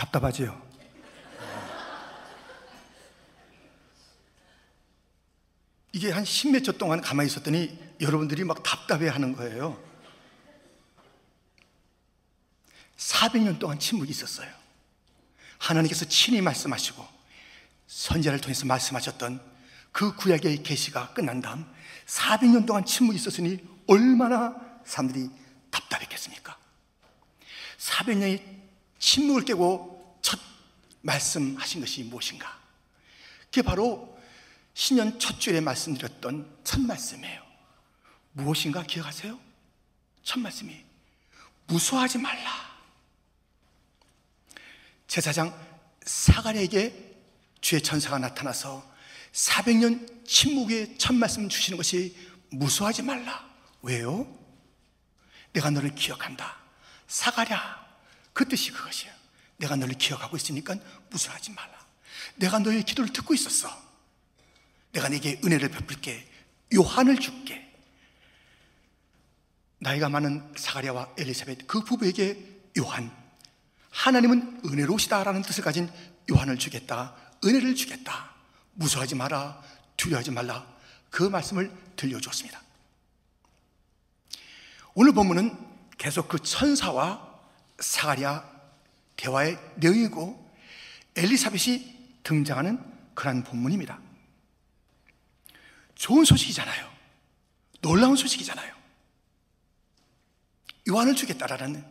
답답하지요? 이게 한 10몇 초 동안 가만히 있었더니 여러분들이 막 답답해하는 거예요. 400년 동안 침묵이 있었어요. 하나님께서 친히 말씀하시고 선지자를 통해서 말씀하셨던 그 구약의 계시가 끝난 다음 400년 동안 침묵이 있었으니 얼마나 사람들이 답답했겠습니까? 400년이 침묵을 깨고 첫 말씀하신 것이 무엇인가? 그게 바로 신년 첫 주일에 말씀드렸던 첫 말씀이에요. 무엇인가 기억하세요? 첫 말씀이 무소하지 말라. 제사장 사가랴에게 주의 천사가 나타나서 400년 침묵의 첫 말씀 주시는 것이 무소하지 말라. 왜요? 내가 너를 기억한다. 사가랴, 그 뜻이 그것이야. 내가 너를 기억하고 있으니까 무소하지 말라. 내가 너의 기도를 듣고 있었어. 내가 네게 은혜를 베풀게, 요한을 줄게. 나이가 많은 사가랴와 엘리사벳 그 부부에게 요한, 하나님은 은혜로우시다라는 뜻을 가진 요한을 주겠다, 은혜를 주겠다, 무서워하지 마라, 두려워하지 말라, 그 말씀을 들려주었습니다. 오늘 본문은 계속 그 천사와 사가랴 대화의 내용이고 엘리사벳이 등장하는 그러한 본문입니다. 좋은 소식이잖아요. 놀라운 소식이잖아요. 요한을 주겠다라는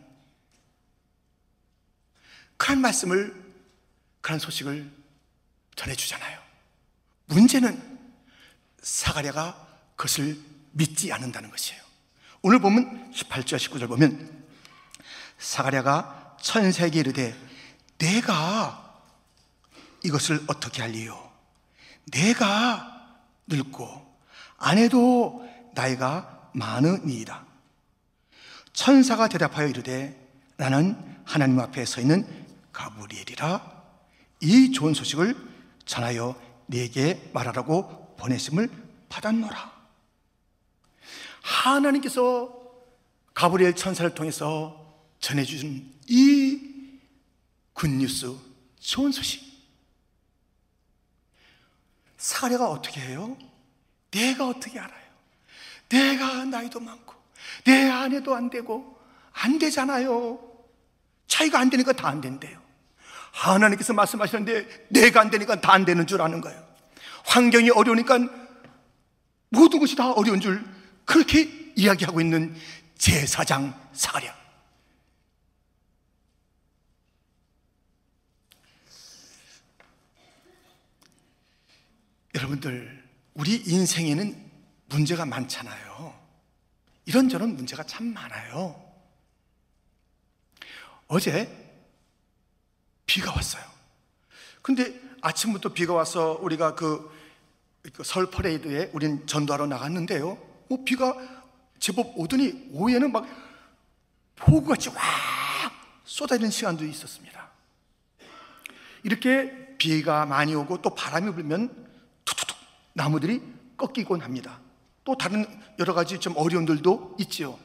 그런 말씀을, 그런 소식을 전해주잖아요. 문제는 사가랴가 그것을 믿지 않는다는 것이에요. 오늘 보면 18절 19절 보면 사가랴가 천사에게 이르되 내가 이것을 어떻게 할리요? 내가 늙고 아내도 나이가 많으니이다. 천사가 대답하여 이르되 나는 하나님 앞에 서 있는 가브리엘이라 이 좋은 소식을 전하여 네게 말하라고 보내심을 받았노라. 하나님께서 가브리엘 천사를 통해서 전해주신 이 굿뉴스, 좋은 소식, 사가랴가 어떻게 해요? 내가 어떻게 알아요? 내가 나이도 많고 내 아내도 안 되고 안 되잖아요. 자기가 안 되니까 다 안 된대요. 하나님께서 말씀하시는데 내가 안 되니까 다 안 되는 줄 아는 거예요. 환경이 어려우니까 모든 것이 다 어려운 줄 그렇게 이야기하고 있는 제사장 사가랴. 여러분들, 우리 인생에는 문제가 많잖아요. 이런저런 문제가 참 많아요. 어제 비가 왔어요. 근데 아침부터 비가 와서 우리가 그 설 퍼레이드에 우린 전도하러 나갔는데요. 비가 제법 오더니 오후에는 막 폭우같이 와 쏟아지는 시간도 있었습니다. 이렇게 비가 많이 오고 또 바람이 불면 나무들이 꺾이곤 합니다. 또 다른 여러 가지 좀 어려움들도 있지요.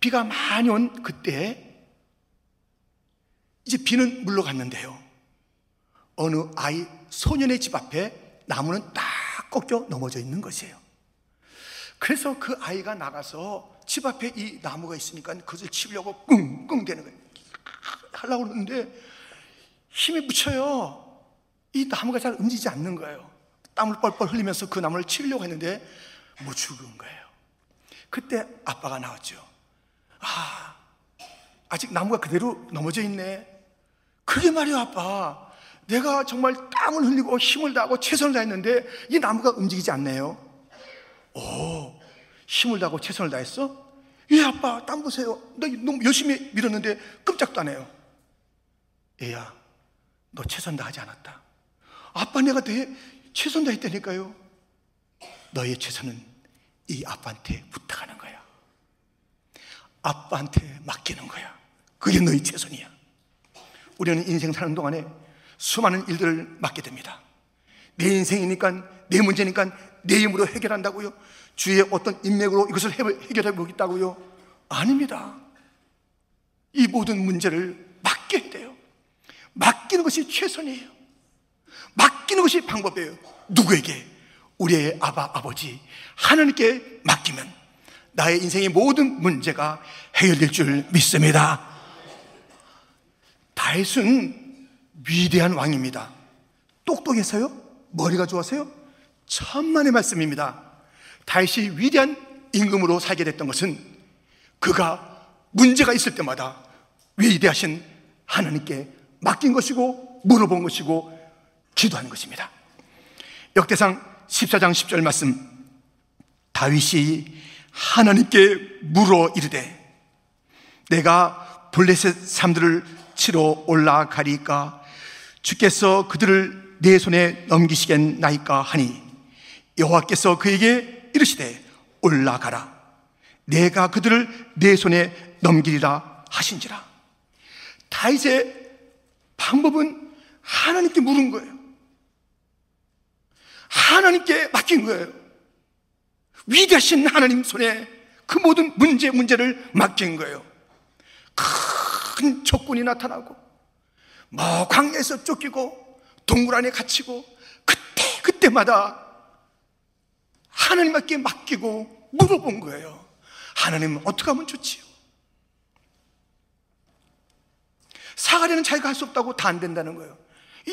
비가 많이 온 그때 이제 비는 물러갔는데요. 어느 아이 소년의 집 앞에 나무는 딱 꺾여 넘어져 있는 것이에요. 그래서 그 아이가 나가서 집 앞에 이 나무가 있으니까 그것을 치려고 끙끙 대는 거예요. 하려고 그러는데 힘이 묻혀요. 이 나무가 잘 움직이지 않는 거예요. 땀을 뻘뻘 흘리면서 그 나무를 치려고 했는데 못 죽은 거예요. 그때 아빠가 나왔죠. 아직 나무가 그대로 넘어져 있네. 그게 말이야, 아빠. 내가 정말 땀을 흘리고 힘을 다하고 최선을 다했는데 이 나무가 움직이지 않네요. 오, 힘을 다하고 최선을 다했어? 예, 아빠, 땀 보세요. 나 너무 열심히 밀었는데 끔짝도 안 해요. 얘야, 너 최선 다하지 않았다. 아빠, 내가 너의 최선 다했다니까요. 너의 최선은 이 아빠한테 부탁하는 거야. 아빠한테 맡기는 거야. 그게 너의 최선이야. 우리는 인생 사는 동안에 수많은 일들을 맡게 됩니다. 내 인생이니까, 내 문제니까 내 힘으로 해결한다고요? 주의 어떤 인맥으로 이것을 해결해 보겠다고요? 아닙니다. 이 모든 문제를 맡기는 맡겨야 돼요. 맡기는 것이 최선이에요. 맡기는 것이 방법이에요. 누구에게? 우리의 아버지 하나님께 맡기면 나의 인생의 모든 문제가 해결될 줄 믿습니다. 다윗은 위대한 왕입니다. 똑똑해서요? 머리가 좋아서요? 천만의 말씀입니다. 다윗이 위대한 임금으로 살게 됐던 것은 그가 문제가 있을 때마다 위대하신 하나님께 맡긴 것이고 물어본 것이고 기도하는 것입니다. 역대상 14장 10절 말씀, 다윗이 하나님께 물어 이르되 내가 블레셋 사람들을 치러 올라가리까? 주께서 그들을 내 손에 넘기시겠나이까 하니 여호와께서 그에게 이르시되 올라가라, 내가 그들을 내 손에 넘기리라 하신지라. 다윗의 방법은 하나님께 물은 거예요. 하나님께 맡긴 거예요. 위대하신 하나님 손에 그 모든 문제를 맡긴 거예요. 큰 적군이 나타나고 뭐 광야에서 쫓기고 동굴 안에 갇히고 그때마다 하나님께 맡기고 물어본 거예요. 하나님 어떻게 하면 좋지요? 사가랴는 자기가 할 수 없다고 다 안 된다는 거예요.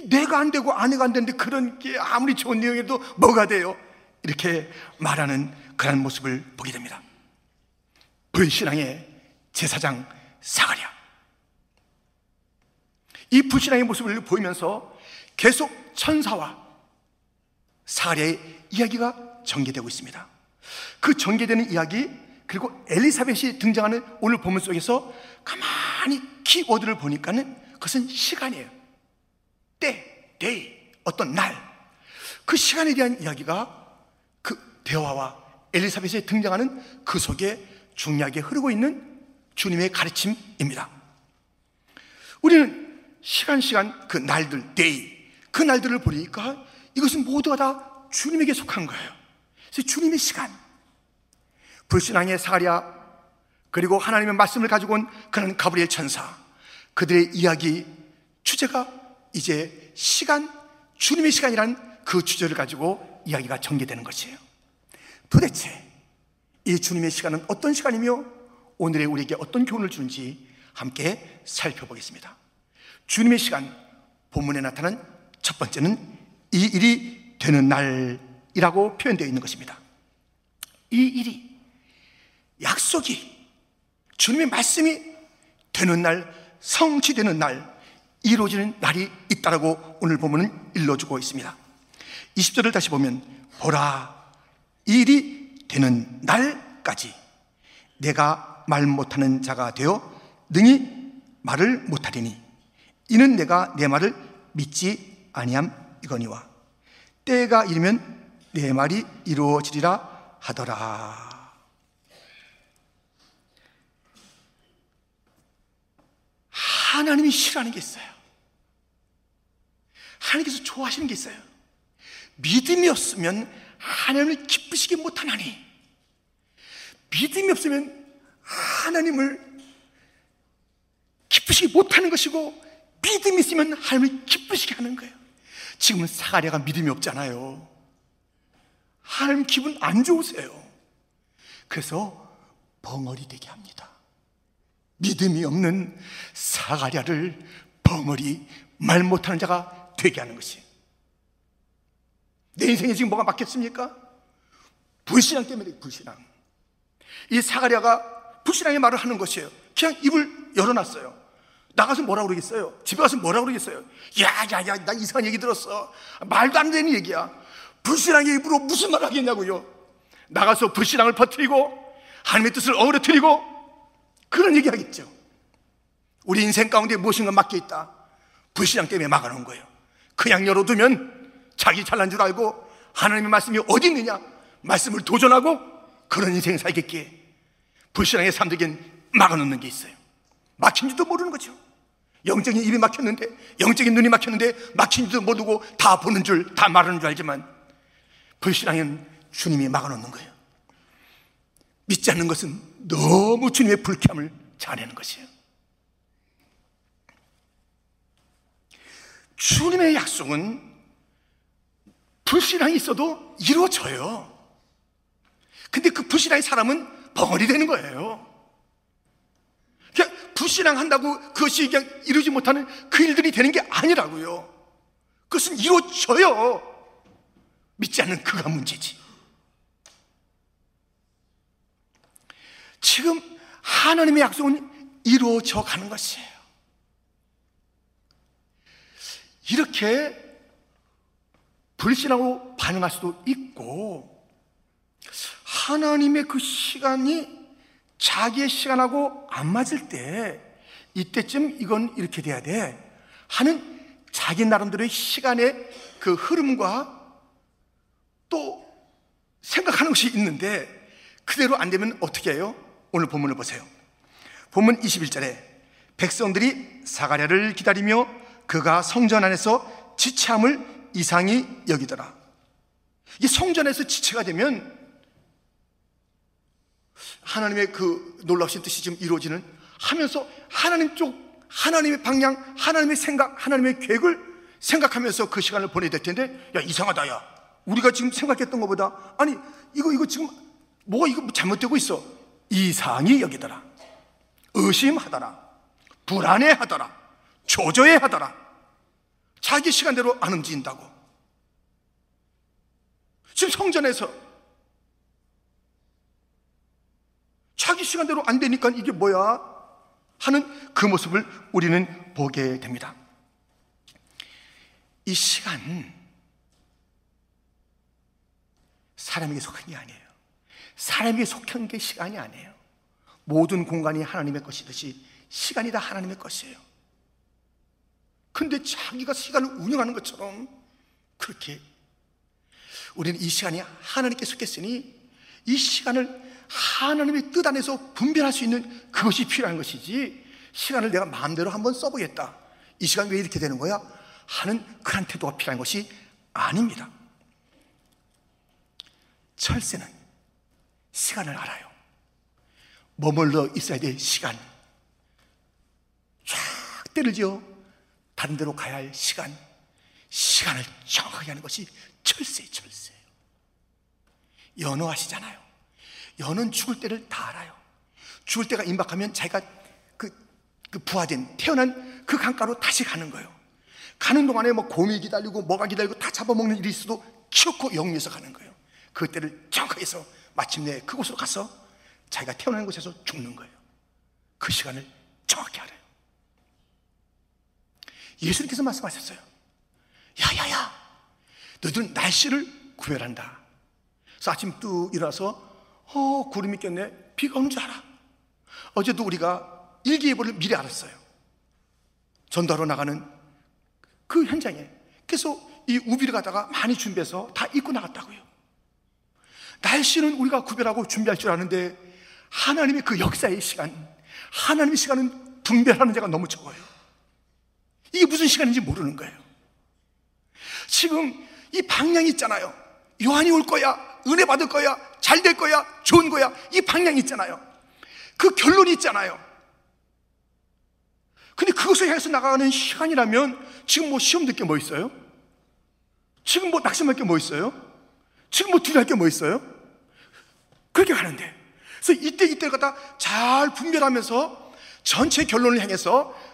내가 안 되고 아내가 안 되는데 그런 게 아무리 좋은 내용이라도 뭐가 돼요? 이렇게 말하는 그런 모습을 보게 됩니다. 불신앙의 제사장 사가랴, 이 불신앙의 모습을 보이면서 계속 천사와 사가랴의 이야기가 전개되고 있습니다. 그 전개되는 이야기, 그리고 엘리사벳이 등장하는 오늘 본문 속에서 가만히 키워드를 보니까는 그것은 시간이에요. 때, 데이, 어떤 날, 그 시간에 대한 이야기가 그 대화와 엘리사벳이 등장하는 그 속에 중요하게 흐르고 있는 주님의 가르침입니다. 우리는 시간 그 날들, 데이, 그 날들을 보니까 이것은 모두가 다 주님에게 속한 거예요. 그래서 주님의 시간, 불신앙의 사가랴, 그리고 하나님의 말씀을 가지고 온 그런 가브리엘 천사, 그들의 이야기 주제가 이제 시간, 주님의 시간이라는 그 주제를 가지고 이야기가 전개되는 것이에요. 도대체 이 주님의 시간은 어떤 시간이며 오늘의 우리에게 어떤 교훈을 주는지 함께 살펴보겠습니다. 주님의 시간, 본문에 나타난 첫 번째는 이 일이 되는 날이라고 표현되어 있는 것입니다. 이 일이, 약속이, 주님의 말씀이 되는 날, 성취되는 날, 이루어지는 날이 있다라고 오늘 보면 일러주고 있습니다. 20절을 다시 보면 보라, 이 일이 되는 날까지 내가 말 못하는 자가 되어 능히 말을 못하리니 이는 내가 내 말을 믿지 아니함 이거니와 때가 이르면 내 말이 이루어지리라 하더라. 하나님이 싫어하는 게 있어요. 하나님께서 좋아하시는 게 있어요. 믿음이 없으면 하나님을 기쁘시게 못하나니, 믿음이 없으면 하나님을 기쁘시게 못하는 것이고, 믿음이 있으면 하나님을 기쁘시게 하는 거예요. 지금은 사가랴가 믿음이 없잖아요. 하나님 기분 안 좋으세요. 그래서 벙어리 되게 합니다. 믿음이 없는 사가랴를 벙어리, 말 못하는 자가 되게 하는 것이. 내 인생에 지금 뭐가 막혔습니까? 불신앙 때문에. 불신앙. 이 사가랴가 불신앙의 말을 하는 것이에요. 그냥 입을 열어놨어요. 나가서 뭐라 그러겠어요? 집에 가서 뭐라 그러겠어요? 야야야, 나 이상한 얘기 들었어. 말도 안 되는 얘기야. 불신앙의 입으로 무슨 말 하겠냐고요. 나가서 불신앙을 퍼뜨리고 하나님의 뜻을 어그러뜨리고 그런 얘기 하겠죠. 우리 인생 가운데 무엇인가 막혀있다. 불신앙 때문에 막아놓은 거예요. 그냥 열어두면 자기 잘난 줄 알고 하나님의 말씀이 어디 있느냐, 말씀을 도전하고 그런 인생을 살겠기에 불신앙의 사람들에겐 막아놓는 게 있어요. 막힌지도 모르는 거죠. 영적인 입이 막혔는데, 영적인 눈이 막혔는데 막힌지도 모르고 다 보는 줄, 다 말하는 줄 알지만 불신앙은 주님이 막아놓는 거예요. 믿지 않는 것은 너무 주님의 불쾌함을 자아내는 것이에요. 주님의 약속은 불신앙이 있어도 이루어져요. 근데 그 불신앙의 사람은 벙어리 되는 거예요. 그냥 불신앙 한다고 그것이 그냥 이루지 못하는 그 일들이 되는 게 아니라고요. 그것은 이루어져요. 믿지 않는 그가 문제지. 지금 하나님의 약속은 이루어져 가는 것이에요. 이렇게 불신하고 반응할 수도 있고, 하나님의 그 시간이 자기의 시간하고 안 맞을 때, 이때쯤 이건 이렇게 돼야 돼 하는 자기 나름대로의 시간의 그 흐름과 또 생각하는 것이 있는데, 그대로 안 되면 어떻게 해요? 오늘 본문을 보세요. 본문 21절에 백성들이 사가랴를 기다리며 그가 성전 안에서 지체함을 이상히 여기더라. 이 성전에서 지체가 되면 하나님의 그 놀랍신 뜻이 지금 이루어지는, 하면서 하나님 쪽, 하나님의 방향, 하나님의 생각, 하나님의 계획을 생각하면서 그 시간을 보내야 될 텐데, 야 이상하다, 야 우리가 지금 생각했던 것보다, 아니 이거 지금 뭐가 이거 잘못되고 있어. 이상히 여기더라. 의심하더라. 불안해하더라. 초조해하더라. 자기 시간대로 안 움직인다고. 지금 성전에서 자기 시간대로 안 되니까 이게 뭐야 하는 그 모습을 우리는 보게 됩니다. 이 시간 사람에게 속한 게 아니에요. 사람에게 속한 게 시간이 아니에요. 모든 공간이 하나님의 것이듯이 시간이 다 하나님의 것이에요. 근데 자기가 시간을 운영하는 것처럼 그렇게, 우리는 이 시간이 하나님께 속했으니 이 시간을 하나님의 뜻 안에서 분별할 수 있는 그것이 필요한 것이지, 시간을 내가 마음대로 한번 써보겠다, 이 시간 왜 이렇게 되는 거야 하는 그런 태도가 필요한 것이 아닙니다. 철새는 시간을 알아요. 머물러 있어야 될 시간, 쫙 때를 지어 다른 데로 가야 할 시간, 시간을 정확하게 하는 것이 철새예요. 연어 아시잖아요. 연어는 죽을 때를 다 알아요. 죽을 때가 임박하면 자기가 그 부화된, 태어난 그 강가로 다시 가는 거예요. 가는 동안에 뭐 곰이 기다리고 뭐가 기다리고 다 잡아먹는 일이 있어도 키워코 영유해서 가는 거예요. 그때를 정확하게 해서 마침내 그곳으로 가서 자기가 태어난 곳에서 죽는 거예요. 그 시간을 정확히 알아요. 예수님께서 말씀하셨어요. 야야야, 너희들은 날씨를 구별한다. 그래서 아침 뚝 일어나서 구름이 꼈네, 비가 오는 줄 알아. 어제도 우리가 일기예보를 미리 알았어요. 전도하러 나가는 그 현장에. 그래서 이 우비를 가다가 많이 준비해서 다 입고 나갔다고요. 날씨는 우리가 구별하고 준비할 줄 아는데, 하나님의 그 역사의 시간, 하나님의 시간은 분별하는 자가 너무 적어요. 이게 무슨 시간인지 모르는 거예요. 지금 이 방향이 있잖아요. 요한이 올 거야, 은혜 받을 거야, 잘 될 거야, 좋은 거야, 이 방향이 있잖아요. 그 결론이 있잖아요. 근데 그것을 향해서 나가는 시간이라면 지금 뭐 시험 들 게 뭐 있어요? 지금 뭐 낙심할 게 뭐 있어요? 지금 뭐 두려할 게 뭐 있어요? 그렇게 가는데, 그래서 이때를 갖다 잘 분별하면서 전체 결론을 향해서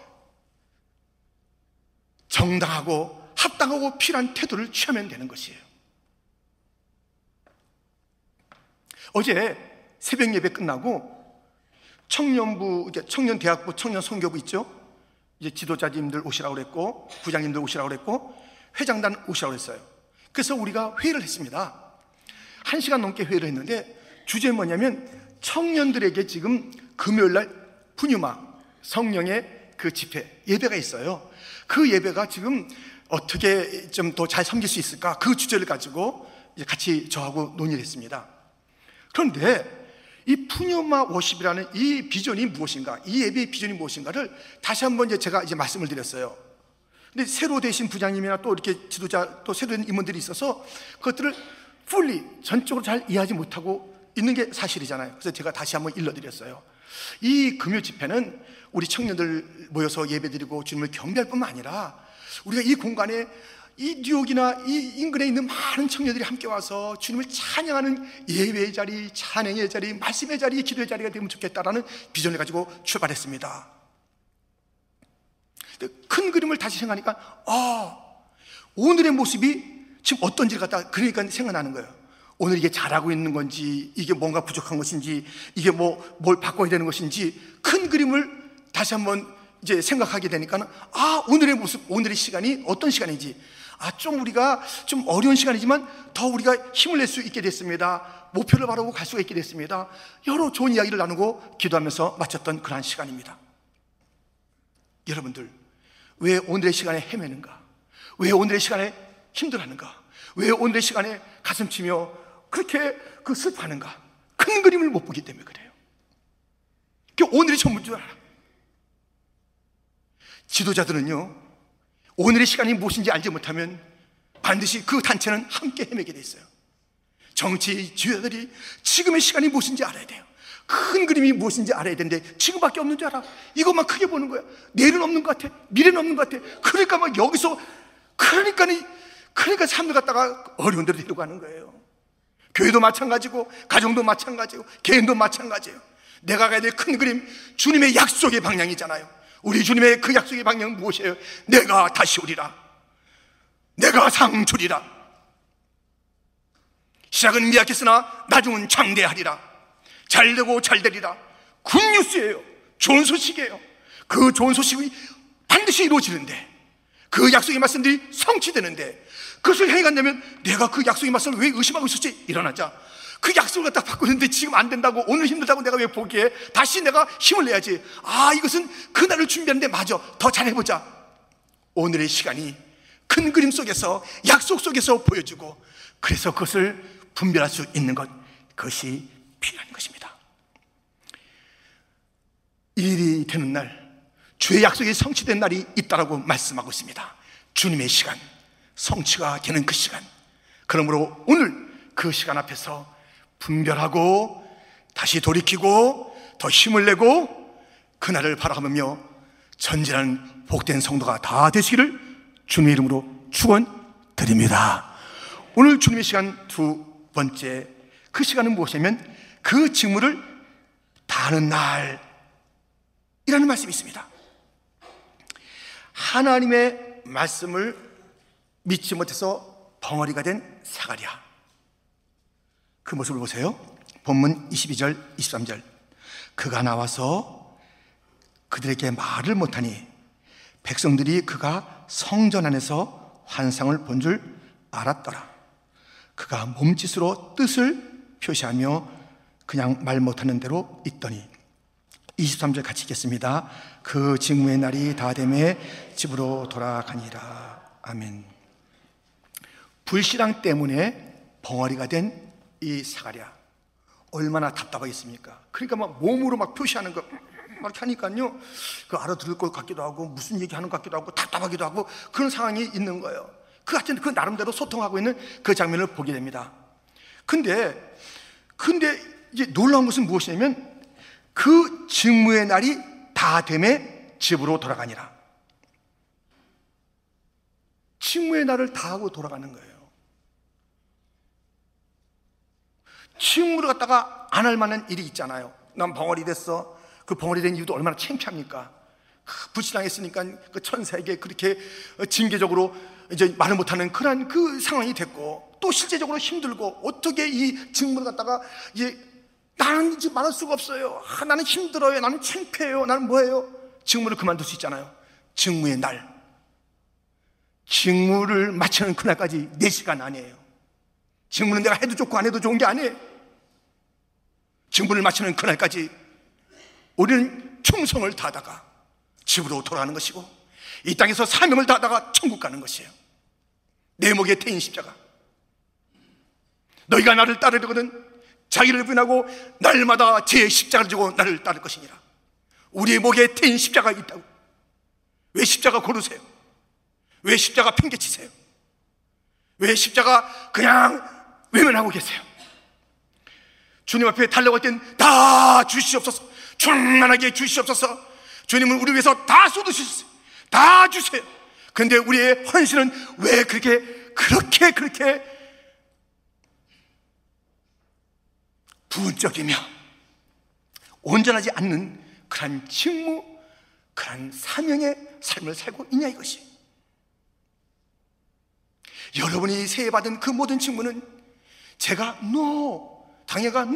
정당하고 합당하고 필요한 태도를 취하면 되는 것이에요. 어제 새벽 예배 끝나고 청년부, 청년대학부, 청년선교부 있죠? 이제 지도자님들 오시라고 그랬고, 부장님들 오시라고 그랬고, 회장단 오시라고 그랬어요. 그래서 우리가 회의를 했습니다. 1시간 넘게 회의를 했는데, 주제 뭐냐면 청년들에게 지금 금요일날 분유막, 성령의 그 집회, 예배가 있어요. 그 예배가 지금 어떻게 좀 더 잘 섬길 수 있을까, 그 주제를 가지고 이제 같이 저하고 논의를 했습니다. 그런데 이 푸뉴마 워십이라는 이 비전이 무엇인가, 이 예배의 비전이 무엇인가를 다시 한번 제가 이제 말씀을 드렸어요. 근데 새로 되신 부장님이나 또 이렇게 지도자, 또 새로 된 임원들이 있어서 그것들을 풀리, 전적으로 잘 이해하지 못하고 있는 게 사실이잖아요. 그래서 제가 다시 한번 일러드렸어요. 이 금요 집회는 우리 청년들 모여서 예배드리고 주님을 경배할 뿐만 아니라 우리가 이 공간에 이 뉴욕이나 이 인근에 있는 많은 청년들이 함께 와서 주님을 찬양하는 예배의 자리, 찬양의 자리, 말씀의 자리, 기도의 자리가 되면 좋겠다라는 비전을 가지고 출발했습니다. 큰 그림을 다시 생각하니까 오늘의 모습이 지금 어떤지를 갖다 그러니까 생각나는 거예요. 오늘 이게 잘하고 있는 건지, 이게 뭔가 부족한 것인지, 이게 뭘 바꿔야 되는 것인지 큰 그림을 다시 한번 이제 생각하게 되니까는 오늘의 모습, 오늘의 시간이 어떤 시간인지, 좀 우리가 좀 어려운 시간이지만 더 우리가 힘을 낼 수 있게 됐습니다. 목표를 바라보고 갈 수가 있게 됐습니다. 여러 좋은 이야기를 나누고 기도하면서 마쳤던 그러한 시간입니다. 여러분들, 왜 오늘의 시간에 헤매는가? 왜 오늘의 시간에 힘들어하는가? 왜 오늘의 시간에 가슴 치며 그렇게 슬퍼하는가? 큰 그림을 못 보기 때문에 그래요. 오늘이 전부인 줄 알아. 지도자들은요, 오늘의 시간이 무엇인지 알지 못하면 반드시 그 단체는 함께 헤매게 돼 있어요. 정치 지도자들이 지금의 시간이 무엇인지 알아야 돼요. 큰 그림이 무엇인지 알아야 되는데 지금밖에 없는 줄 알아. 이것만 크게 보는 거야. 내일은 없는 것 같아. 미래는 없는 것 같아. 그러니까 막 여기서 그러니까 삶을 갖다가 어려운 데로 데려가는 거예요. 교회도 마찬가지고, 가정도 마찬가지고, 개인도 마찬가지예요. 내가 가야 될 큰 그림, 주님의 약속의 방향이잖아요. 우리 주님의 그 약속의 방향은 무엇이에요? 내가 다시 오리라. 내가 상 주리라. 시작은 미약했으나 나중은 장대하리라. 잘되고 잘되리라. 굿뉴스예요. 좋은 소식이에요. 그 좋은 소식이 반드시 이루어지는데, 그 약속의 말씀들이 성취되는데, 그것을 향해 간다면 내가 그 약속의 말씀을 왜 의심하고 있었지? 일어나자. 그 약속을 갖다 바꾸는데 지금 안 된다고, 오늘 힘들다고 내가 왜 포기해? 다시 내가 힘을 내야지. 이것은 그날을 준비하는데 맞아. 더 잘해보자. 오늘의 시간이 큰 그림 속에서, 약속 속에서 보여주고, 그래서 그것을 분별할 수 있는 것, 그것이 필요한 것입니다. 일이 되는 날, 주의 약속이 성취된 날이 있다라고 말씀하고 있습니다. 주님의 시간, 성취가 되는 그 시간. 그러므로 오늘 그 시간 앞에서 분별하고 다시 돌이키고 더 힘을 내고 그날을 바라보며 전진하는 복된 성도가 다 되시기를 주님의 이름으로 축원드립니다. 오늘 주님의 시간 두 번째, 그 시간은 무엇이냐면 그 직무를 다하는 날이라는 말씀이 있습니다. 하나님의 말씀을 믿지 못해서 벙어리가 된 사가랴, 그 모습을 보세요. 본문 22절 23절, 그가 나와서 그들에게 말을 못하니 백성들이 그가 성전 안에서 환상을 본 줄 알았더라. 그가 몸짓으로 뜻을 표시하며 그냥 말 못하는 대로 있더니, 23절 같이 읽겠습니다. 그 직무의 날이 다 되매 집으로 돌아가니라. 아멘. 불신앙 때문에 벙어리가 된 이 사가랴, 얼마나 답답하겠습니까? 그러니까 막 몸으로 막 표시하는 거 막 하니까요, 그 알아들을 것 같기도 하고 무슨 얘기하는 것 같기도 하고 답답하기도 하고 그런 상황이 있는 거예요. 그 나름대로 소통하고 있는 그 장면을 보게 됩니다. 근데 이제 놀라운 것은 무엇이냐면 그 직무의 날이 다 되매 집으로 돌아가니라. 직무의 날을 다 하고 돌아가는 거예요. 직무를 갖다가 안 할 만한 일이 있잖아요. 난 벙어리 됐어. 그 벙어리 된 이유도 얼마나 창피합니까? 불신앙했으니까 그 천사에게 그렇게 징계적으로 이제 말을 못하는 그런 그 상황이 됐고, 또 실제적으로 힘들고, 어떻게 이 직무를 갖다가 나는 이제 말할 수가 없어요. 나는 힘들어요. 나는 창피해요. 나는 뭐예요? 직무를 그만둘 수 있잖아요. 직무의 날, 직무를 마치는 그날까지 4시간 아니에요. 직무는 내가 해도 좋고 안 해도 좋은 게 아니에요. 직무를 마치는 그날까지 우리는 충성을 다하다가 집으로 돌아가는 것이고, 이 땅에서 사명을 다하다가 천국 가는 것이에요. 내 목에 태인 십자가. 너희가 나를 따르거든 자기를 부인하고 날마다 제 십자가를 지고 나를 따를 것이니라. 우리의 목에 태인 십자가 있다고. 왜 십자가 고르세요? 왜 십자가 팽개치세요? 왜 십자가 그냥 외면하고 계세요? 주님 앞에 달려갈 땐 다 주시옵소서, 충만하게 주시옵소서, 주님은 우리 위해서 다 쏟으시옵소서, 다 주세요. 근데 우리의 헌신은 왜 그렇게 부분적이며 온전하지 않는 그런 직무, 그런 사명의 삶을 살고 있냐 이것이. 여러분이 세해 받은 그 모든 직무는 제가 당회가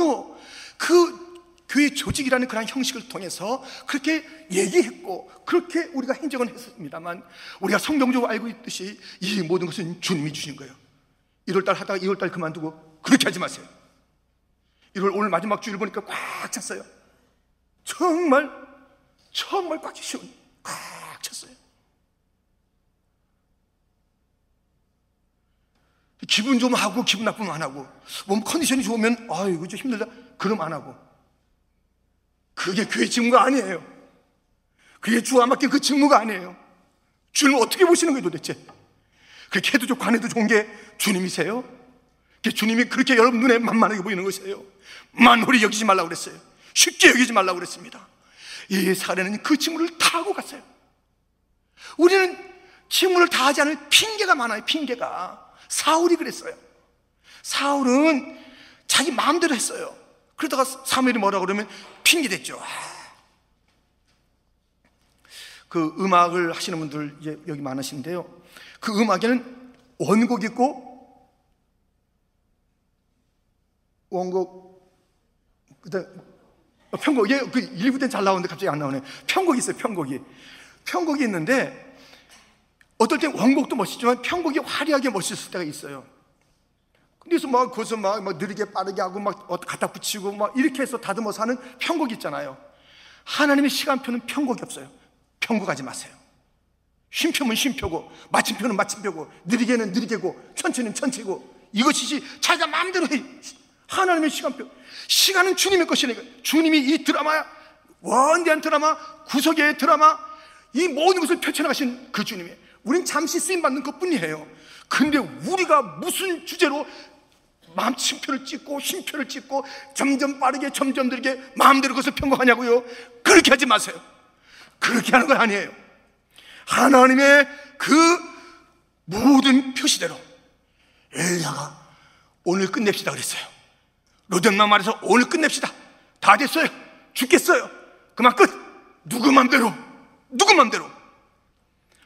그 교회 조직이라는 그런 형식을 통해서 그렇게 얘기했고 그렇게 우리가 행정을 했습니다만, 우리가 성경적으로 알고 있듯이 이 모든 것은 주님이 주신 거예요. 1월달 하다가 2월달 그만두고 그렇게 하지 마세요. 1월 오늘 마지막 주일 보니까 꽉 찼어요. 정말 꽉 찼어요. 기분 좀 하고 기분 나쁘면 안 하고, 몸 컨디션이 좋으면 아이고 좀 힘들다 그럼 안 하고. 그게 교회 직무가 아니에요. 그게 주 안 맡긴 그 직무가 아니에요. 주님을 어떻게 보시는 거예요 도대체? 그렇게 해도 좋고 안 해도 좋은 게 주님이세요? 주님이 그렇게 여러분 눈에 만만하게 보이는 것이에요. 만홀히 여기지 말라고 그랬어요. 쉽게 여기지 말라고 그랬습니다. 이 사례는 그 직무를 다 하고 갔어요. 우리는 직무를 다 하지 않을 핑계가 많아요. 핑계가. 사울이 그랬어요. 사울은 자기 마음대로 했어요. 그러다가 사무엘이 뭐라고 그러면 핑계댔죠. 그 음악을 하시는 분들 이제 여기 많으신데요, 그 음악에는 원곡 있고 그다음에 편곡, 이게 그 일부 때는 잘 나오는데 갑자기 안 나오네. 편곡이 있어요. 편곡이 있는데 어떨 땐 원곡도 멋있지만 편곡이 화려하게 멋있을 때가 있어요. 그래서 거기서 느리게 빠르게 하고 갖다 붙이고 이렇게 해서 다듬어서 하는 편곡이 있잖아요. 하나님의 시간표는 편곡이 없어요. 편곡하지 마세요. 쉼표면 쉼표고, 마침표는 마침표고, 느리게는 느리게고, 천천히는 천천히고, 이것이지 자기가 마음대로 해. 하나님의 시간표. 시간은 주님의 것이니까. 주님이 이 드라마, 원대한 드라마, 구석의 드라마, 이 모든 것을 펼쳐나가신 그 주님이에요. 우린 잠시 쓰임받는 것뿐이에요. 근데 우리가 무슨 주제로 마침표를 찍고 쉼표를 찍고 점점 빠르게 점점 느리게 마음대로 그것을 편곡하냐고요? 그렇게 하지 마세요. 그렇게 하는 건 아니에요. 하나님의 그 모든 표시대로. 엘리야가 오늘 끝냅시다 그랬어요. 로뎀만 말해서 오늘 끝냅시다. 다 됐어요. 죽겠어요. 그만 끝. 누구 맘대로.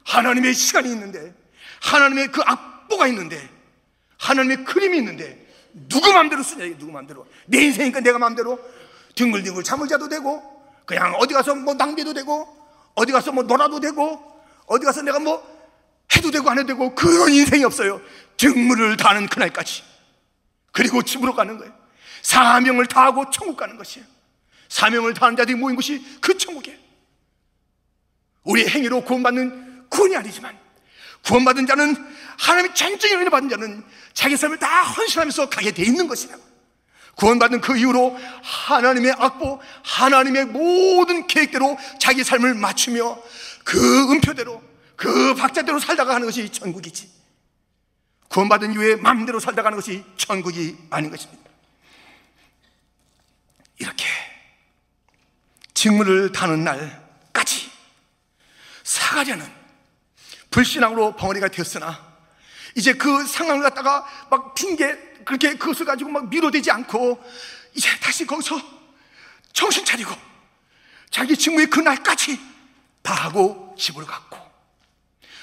하나님의 시간이 있는데, 하나님의 그 악보가 있는데, 하나님의 그림이 있는데 누구 맘대로 쓰냐. 누구 맘대로. 내 인생이니까 내가 맘대로 뒹굴뒹굴 잠을 자도 되고, 그냥 어디 가서 낭비해도 되고, 어디 가서 놀아도 되고, 어디 가서 내가 해도 되고 안 해도 되고, 그런 인생이 없어요. 직무를 다하는 그날까지. 그리고 집으로 가는 거예요. 사명을 다하고 천국 가는 것이에요. 사명을 다하는 자들이 모인 것이 그 천국이에요. 우리 행위로 구원받는 구원이 아니지만, 구원받은 자는 하나님의 전적인 은혜를 받은 자는 자기 삶을 다 헌신하면서 가게 돼 있는 것이라고. 구원받은 그 이후로 하나님의 악보, 하나님의 모든 계획대로 자기 삶을 맞추며 그 음표대로, 그 박자대로 살다가 하는 것이 천국이지, 구원받은 이후에 마음대로 살다가 하는 것이 천국이 아닌 것입니다. 이렇게 직무를 다하는 날까지 사가랴는 불신앙으로 벙어리가 되었으나, 이제 그 상황을 갖다가 그렇게 그것을 가지고 미뤄대지 않고, 이제 다시 거기서 정신 차리고 자기 직무의 그 날까지 다 하고 집을 갔고,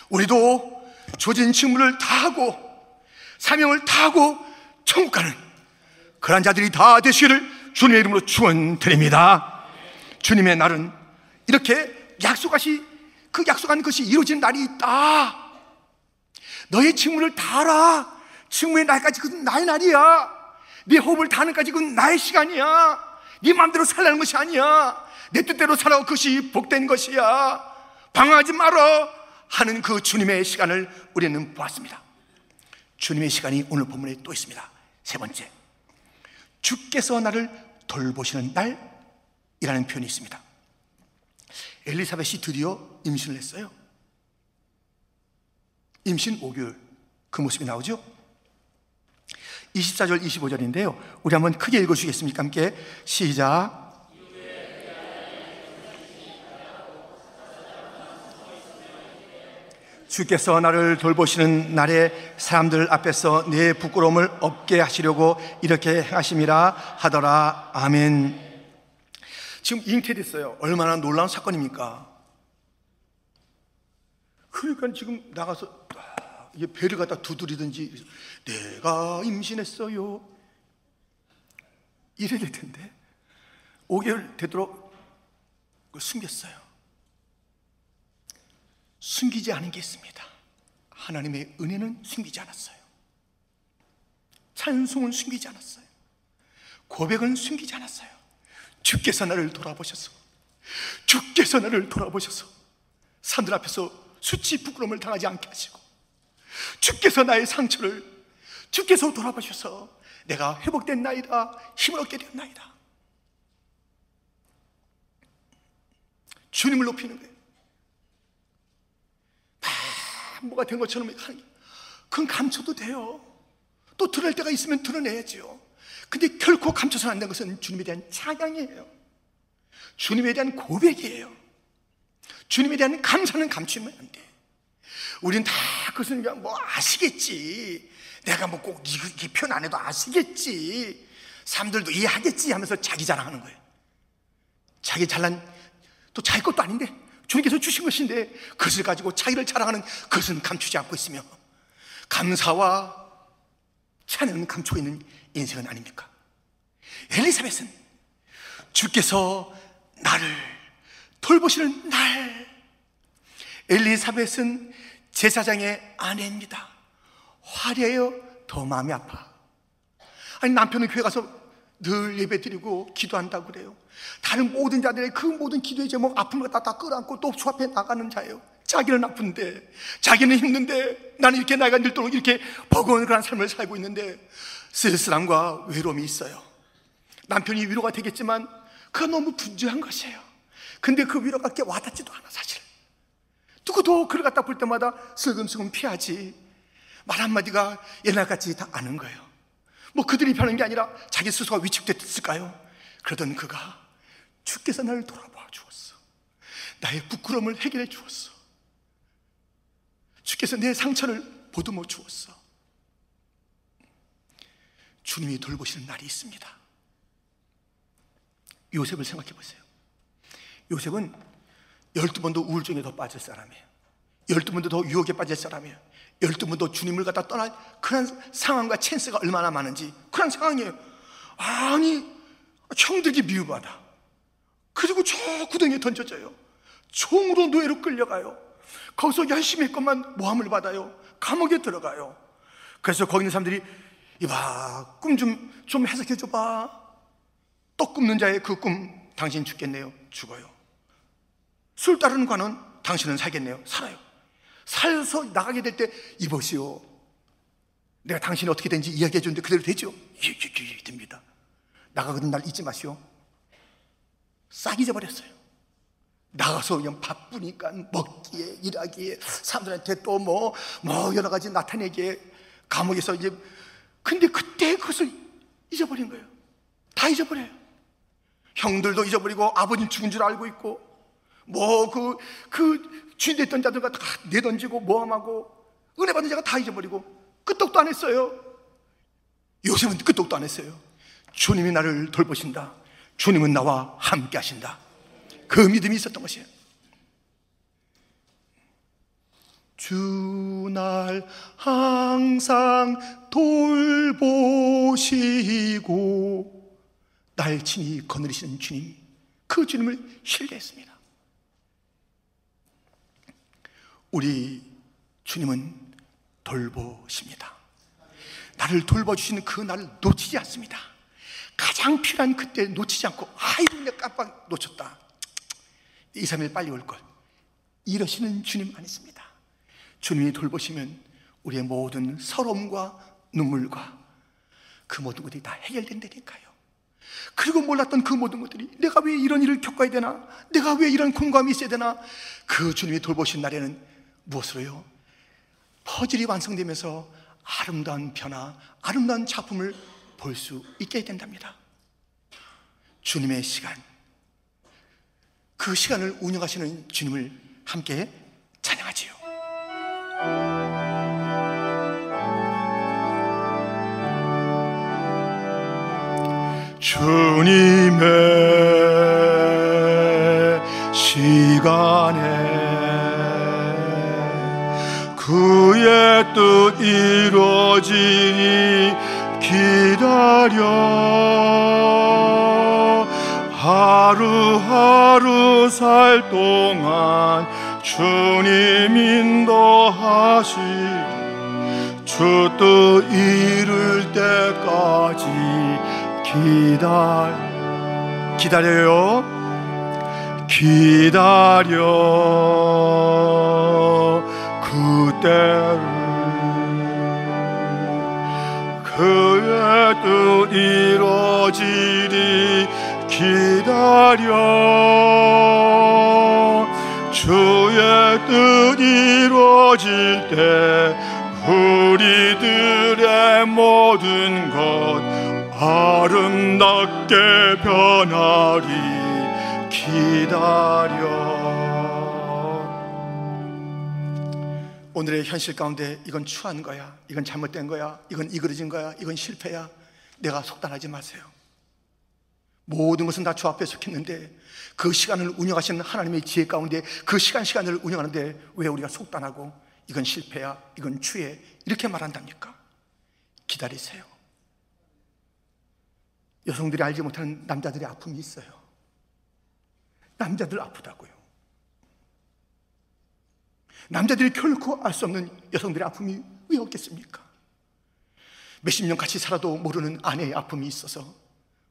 우리도 조진 직무를 다 하고 사명을 다 하고 천국 가는 그런 자들이 다 되시기를 주님의 이름으로 축원드립니다. 주님의 날은 이렇게 그 약속한 것이 이루어지는 날이 있다. 너의 직무를 다하라. 직무의 날까지 그건 나의 날이야. 네 호흡을 다하는 까지 그건 나의 시간이야. 네 마음대로 살라는 것이 아니야. 내 뜻대로 살아오. 그것이 복된 것이야. 방황하지 마라 하는 그 주님의 시간을 우리는 보았습니다. 주님의 시간이 오늘 본문에 또 있습니다. 세 번째, 주께서 나를 돌보시는 날이라는 표현이 있습니다. 엘리사벳이 드디어 임신을 했어요. 임신 5개월, 그 모습이 나오죠? 24절 25절인데요 우리 한번 크게 읽어주시겠습니까? 함께 시작. 주께서 나를 돌보시는 날에 사람들 앞에서 내 부끄러움을 없게 하시려고 이렇게 행하심이라 하더라. 아멘. 지금 잉태됐어요. 얼마나 놀라운 사건입니까? 그러니까 지금 나가서 이게 배를 갖다 두드리든지 내가 임신했어요 이래야 될 텐데 5개월 되도록 그걸 숨겼어요. 숨기지 않은 게 있습니다. 하나님의 은혜는 숨기지 않았어요. 찬송은 숨기지 않았어요. 고백은 숨기지 않았어요. 주께서 나를 돌아보셔서, 주께서 나를 돌아보셔서 사람들 앞에서 수치 부끄러움을 당하지 않게 하시고, 주께서 나의 상처를 주께서 돌아보셔서 내가 회복된 나이다, 힘을 얻게 된 나이다, 주님을 높이는 거예요. 뭐가 된 것처럼 그건 감춰도 돼요. 또 드러낼 때가 있으면 드러내야죠. 근데 결코 감춰서는 안 되는 것은 주님에 대한 찬양이에요. 주님에 대한 고백이에요. 주님에 대한 감사는 감추면 안 돼. 우린 다 그것은 그냥 뭐 아시겠지, 내가 뭐 꼭 이 표현 안 해도 아시겠지, 사람들도 이해하겠지 하면서 자기 자랑하는 거예요. 자기 잘난, 또 자기 것도 아닌데 주님께서 주신 것인데 그것을 가지고 자기를 자랑하는, 그것은 감추지 않고 있으며 감사와 찬양은 감추고 있는 인생은 아닙니까? 엘리사벳은 주께서 나를 돌보시는 날, 엘리사벳은 제사장의 아내입니다. 화려해요. 더 마음이 아파. 아니, 남편은 교회 가서 늘 예배드리고 기도한다고 그래요. 다른 모든 자들의 그 모든 기도의 제목, 아픔을 다 끌어안고 또 주 앞에 나가는 자예요. 자기는 아픈데, 자기는 힘든데, 나는 이렇게 나이가 늙도록 이렇게 버거운 그런 삶을 살고 있는데 쓸쓸함과 외로움이 있어요. 남편이 위로가 되겠지만 그가 너무 분주한 것이에요. 근데 그 위로가 꽤 와닿지도 않아. 사실 누구도 그를 갖다 볼 때마다 슬금슬금 피하지, 말 한마디가 옛날같이 다 아는 거예요. 뭐 그들이 변한 게 아니라 자기 스스로가 위축됐을까요? 그러던 그가 주께서 나를 돌아봐 주었어. 나의 부끄러움을 해결해 주었어. 주께서 내 상처를 보듬어 주었어. 주님이 돌보시는 날이 있습니다. 요셉을 생각해 보세요. 요셉은 12번도 우울증에 더 빠질 사람이에요. 12번도 더 유혹에 빠질 사람이에요. 12번도 주님을 갖다 떠날 그런 상황과 찬스가 얼마나 많은지, 그런 상황이에요. 아니, 형들이 미움받아. 그리고 저 구덩이에 던져져요. 총으로 노예로 끌려가요. 거기서 열심히 했건만 모함을 받아요. 감옥에 들어가요. 그래서 거기 있는 사람들이 이봐, 꿈 좀 해석해 줘봐. 떡 굽는 자의 그 꿈, 당신 죽겠네요. 죽어요. 술 따르는 관은 당신은 살겠네요. 살아요. 살서 나가게 될 때 이보시오, 내가 당신이 어떻게 된지 이야기해 주는데 그대로 되죠? 예, 됩니다. 나가거든 날 잊지 마시오. 싹 잊어버렸어요. 나가서 그냥 바쁘니까 먹기에, 일하기에, 사람들한테 또 뭐 여러 가지 나타내기에, 감옥에서 이제. 근데 그때 그것을 잊어버린 거예요. 다 잊어버려요. 형들도 잊어버리고, 아버지 죽은 줄 알고 있고, 뭐 그 주인 됐던 자들과 다 내던지고, 모함하고, 은혜 받은 자가 다 잊어버리고, 끄떡도 안 했어요. 요셉은 끄떡도 안 했어요. 주님이 나를 돌보신다, 주님은 나와 함께 하신다, 그 믿음이 있었던 것이에요. 주 날 항상 돌보시고 날 친히 거느리시는 주님, 그 주님을 신뢰했습니다. 우리 주님은 돌보십니다. 나를 돌봐주시는 그 날을 놓치지 않습니다. 가장 필요한 그때 놓치지 않고, 아이고, 내가 깜빡 놓쳤다, 2, 3일 빨리 올걸, 이러시는 주님 아니십니다. 주님이 돌보시면 우리의 모든 서러움과 눈물과 그 모든 것들이 다 해결된다니까요. 그리고 몰랐던 그 모든 것들이, 내가 왜 이런 일을 겪어야 되나, 내가 왜 이런 공감이 있어야 되나, 그 주님이 돌보신 날에는 무엇으로요? 퍼즐이 완성되면서 아름다운 변화, 아름다운 작품을 볼 수 있게 된답니다. 주님의 시간, 그 시간을 운영하시는 주님을 함께 찬양하지요. 주님의 시간에 그의 뜻 이루어지니 기다려. 하루하루 살 동안 주님 인도하시, 주 뜻 이룰 때까지 기다려요. 기다려 그때를, 그의 뜻 이루어지리 기다려. 주의 뜻 이루어질 때 우리들의 모든 것 아름답게 변하리. 기다려. 오늘의 현실 가운데 이건 추한 거야, 이건 잘못된 거야, 이건 이그러진 거야, 이건 실패야, 내가 속단하지 마세요. 모든 것은 다 주 앞에 속했는데 그 시간을 운영하시는 하나님의 지혜 가운데 그 시간을 운영하는데 왜 우리가 속단하고 이건 실패야, 이건 추해 이렇게 말한답니까? 기다리세요. 여성들이 알지 못하는 남자들의 아픔이 있어요. 남자들 아프다고요. 남자들이 결코 알 수 없는 여성들의 아픔이 왜 없겠습니까? 몇십 년 같이 살아도 모르는 아내의 아픔이 있어서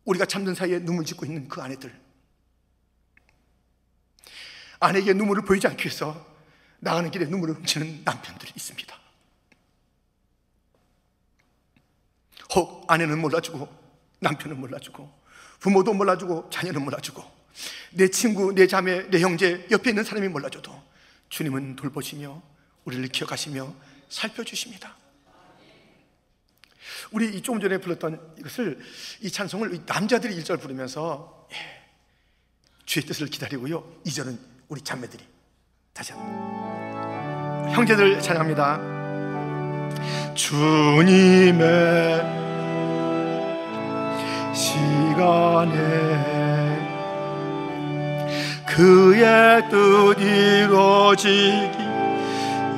우리가 잠든 사이에 눈물 짓고 있는 그 아내들, 아내에게 눈물을 보이지 않기 위해서 나가는 길에 눈물을 훔치는 남편들이 있습니다. 혹 아내는 몰라주고 남편은 몰라주고 부모도 몰라주고 자녀는 몰라주고 내 친구, 내 자매, 내 형제, 옆에 있는 사람이 몰라줘도 주님은 돌보시며 우리를 기억하시며 살펴주십니다. 우리 조금 전에 불렀던 이것을, 이 찬송을 남자들이 1절 부르면서 주의 뜻을 기다리고요, 2절은 우리 자매들이 다시 한번 형제들 찬양합니다. 주님의 시간에 그의 뜻 이루어지기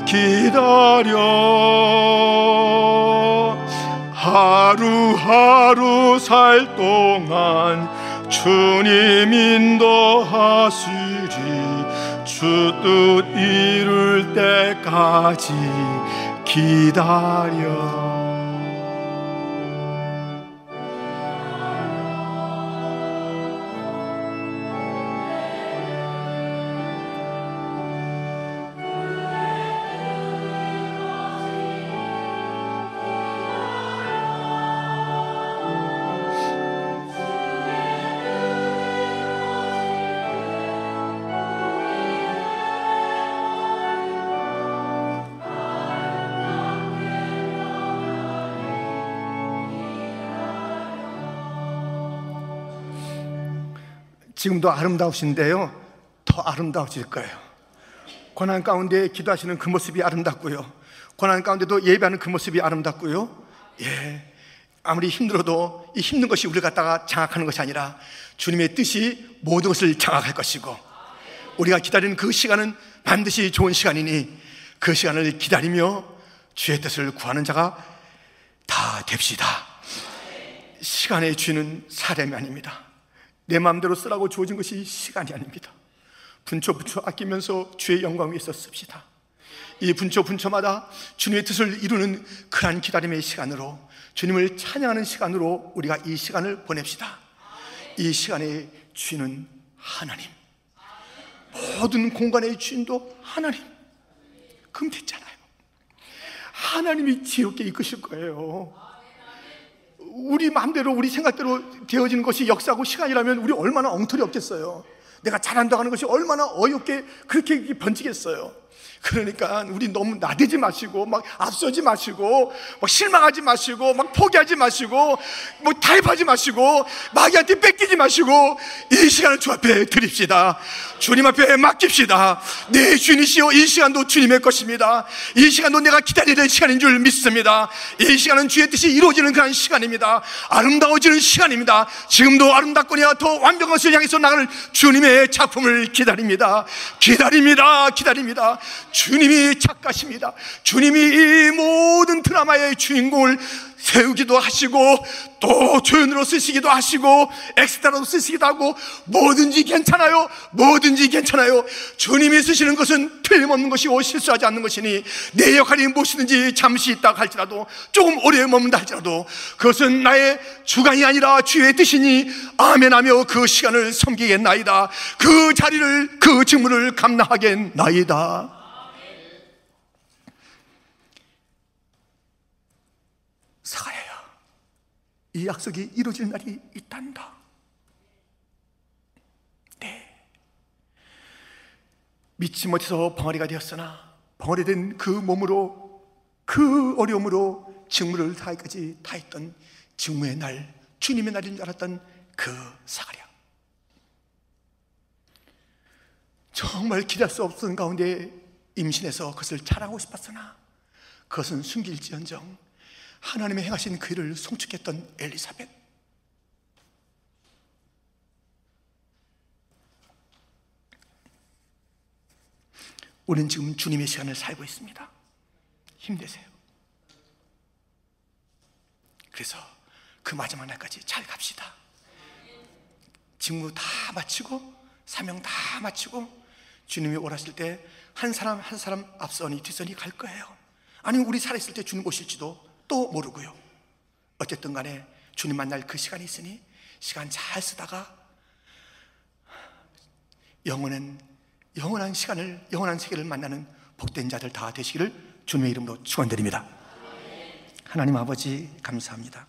기다려. 하루하루 살 동안 주님 인도하시리. 주 뜻 이룰 때까지 기다려. 지금도 아름다우신데요, 더 아름다워질 거예요. 고난 가운데 기도하시는 그 모습이 아름답고요, 고난 가운데도 예배하는 그 모습이 아름답고요. 아무리 힘들어도 이 힘든 것이 우리를 갖다가 장악하는 것이 아니라 주님의 뜻이 모든 것을 장악할 것이고, 우리가 기다리는 그 시간은 반드시 좋은 시간이니 그 시간을 기다리며 주의 뜻을 구하는 자가 다 됩시다. 시간의 주인은 사람이 아닙니다. 내 마음대로 쓰라고 주어진 것이 시간이 아닙니다. 분초분초 아끼면서 주의 영광 위에서 씁시다. 이 분초분초마다 주님의 뜻을 이루는 그러한 기다림의 시간으로, 주님을 찬양하는 시간으로 우리가 이 시간을 보냅시다. 이 시간의 주인은 하나님, 모든 공간의 주인도 하나님. 그럼 됐잖아요. 하나님이 지혜롭게 이끄실 거예요. 우리 마음대로 우리 생각대로 되어지는 것이 역사고 시간이라면 우리 얼마나 엉터리 없겠어요. 내가 잘한다고 하는 것이 얼마나 어이없게 그렇게 번지겠어요. 그러니까 우리 너무 나대지 마시고, 막 앞서지 마시고, 막 실망하지 마시고, 막 포기하지 마시고, 뭐 타협하지 마시고, 마귀한테 뺏기지 마시고, 이 시간을 주 앞에 드립시다. 주님 앞에 맡깁시다. 네 주인이시여, 이 시간도 주님의 것입니다. 이 시간도 내가 기다리는 시간인 줄 믿습니다. 이 시간은 주의 뜻이 이루어지는 그런 시간입니다. 아름다워지는 시간입니다. 지금도 아름답거니와 더 완벽한 것을 향해서 나가는 주님의 작품을 기다립니다. 기다립니다. 기다립니다. 주님이 작가십니다. 주님이 이 모든 드라마의 주인공을 세우기도 하시고, 또 조연으로 쓰시기도 하시고, 엑스트라로 쓰시기도 하고, 뭐든지 괜찮아요. 뭐든지 괜찮아요. 주님이 쓰시는 것은 틀림없는 것이고 실수하지 않는 것이니, 내 역할이 무엇이든지 잠시 있다 할지라도, 조금 오래 머문다 할지라도, 그것은 나의 주관이 아니라 주의 뜻이니 아멘하며 그 시간을 섬기겠나이다. 그 자리를, 그 직무를 감당하겠나이다. 사가야야, 이 약속이 이루어질 날이 있단다. 네, 믿지 못해서 벙어리가 되었으나 벙어리된 그 몸으로, 그 어려움으로 직무를 다하기까지 다했던 직무의 날, 주님의 날인 줄 알았던 그 사가랴, 정말 기대할 수 없었던 가운데 임신해서 그것을 자랑하고 싶었으나 그것은 숨길지언정 하나님의 행하신 그 일을 송축했던 엘리사벳, 우리는 지금 주님의 시간을 살고 있습니다. 힘내세요. 그래서 그 마지막 날까지 잘 갑시다. 직무 다 마치고, 사명 다 마치고, 주님이 오라실 때 한 사람 한 사람 앞선이 뒤선이 갈 거예요. 아니면 우리 살아있을 때 주님 오실지도 또 모르고요. 어쨌든 간에 주님 만날 그 시간이 있으니 시간 잘 쓰다가 영원한, 영원한 시간을, 영원한 세계를 만나는 복된 자들 다 되시기를 주님의 이름으로 축원드립니다. 하나님 아버지, 감사합니다.